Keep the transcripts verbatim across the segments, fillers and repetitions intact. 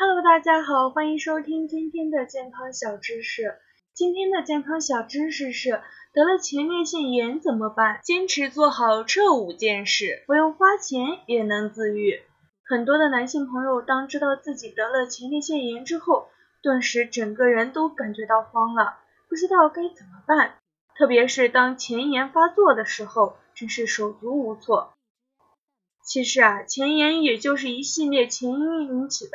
Hello， 大家好，欢迎收听今天的健康小知识。今天的健康小知识是，得了前列腺炎怎么办？坚持做好这五件事，不用花钱也能自愈。很多的男性朋友当知道自己得了前列腺炎之后，顿时整个人都感觉到慌了，不知道该怎么办。特别是当前炎发作的时候，真是手足无措。其实啊，前炎也就是一系列前因引起的。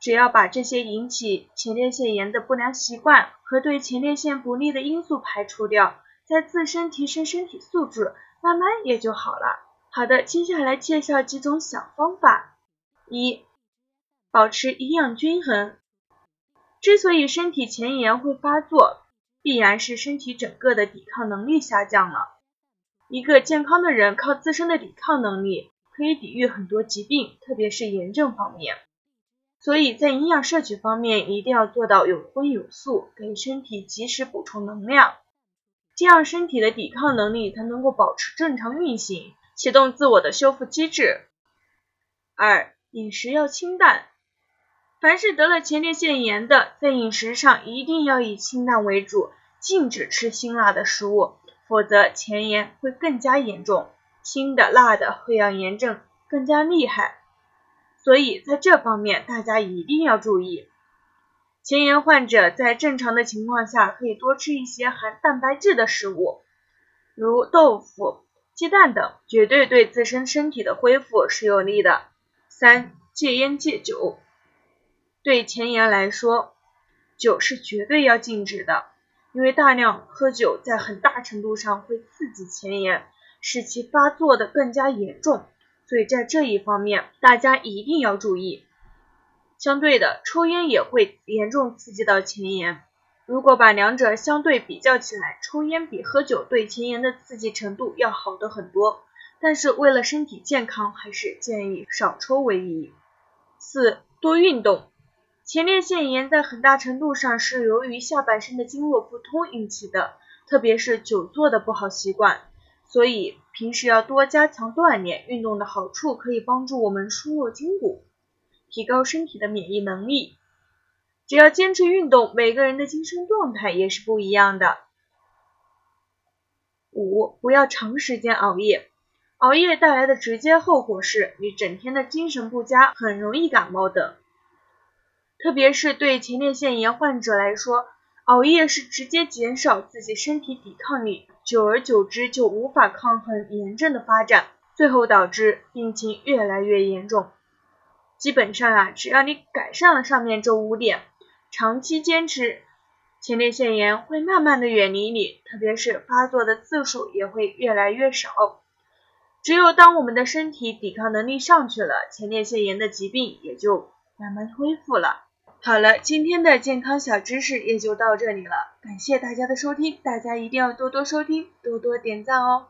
只要把这些引起前列腺炎的不良习惯和对前列腺不利的因素排除掉，再自身提升身体素质，慢慢也就好了。好的，接下来介绍几种小方法。一、保持营养均衡。之所以身体前炎会发作，必然是身体整个的抵抗能力下降了。一个健康的人靠自身的抵抗能力，可以抵御很多疾病，特别是炎症方面。所以在营养摄取方面一定要做到有荤有素，给身体及时补充能量，这样身体的抵抗能力才能够保持正常运行，启动自我的修复机制。二、饮食要清淡。凡是得了前列腺炎的，在饮食上一定要以清淡为主，禁止吃辛辣的食物，否则前炎会更加严重，辛的辣的会让炎症更加厉害。所以在这方面大家一定要注意。前炎患者在正常的情况下可以多吃一些含蛋白质的食物，如豆腐、鸡蛋等，绝对对自身身体的恢复是有利的。三、戒烟戒酒。对前炎来说，酒是绝对要禁止的，因为大量喝酒在很大程度上会刺激前炎，使其发作的更加严重。所以在这一方面大家一定要注意。相对的，抽烟也会严重刺激到前炎，如果把两者相对比较起来，抽烟比喝酒对前炎的刺激程度要好得很多，但是为了身体健康，还是建议少抽为宜。四、多运动。前列腺炎在很大程度上是由于下半身的经络不通引起的，特别是久坐的不好习惯，所以平时要多加强锻炼，运动的好处可以帮助我们疏弱筋骨，提高身体的免疫能力。只要坚持运动，每个人的精神状态也是不一样的。五、不要长时间熬夜。熬夜带来的直接后果是你整天的精神不佳，很容易感冒等。特别是对前列腺炎患者来说，熬夜是直接减少自己身体抵抗力，久而久之就无法抗衡炎症的发展，最后导致病情越来越严重。基本上啊，只要你改善了上面这五点，长期坚持，前列腺炎会慢慢的远离你，特别是发作的次数也会越来越少。只有当我们的身体抵抗能力上去了，前列腺炎的疾病也就慢慢恢复了。好了，今天的健康小知识也就到这里了，感谢大家的收听，大家一定要多多收听，多多点赞哦。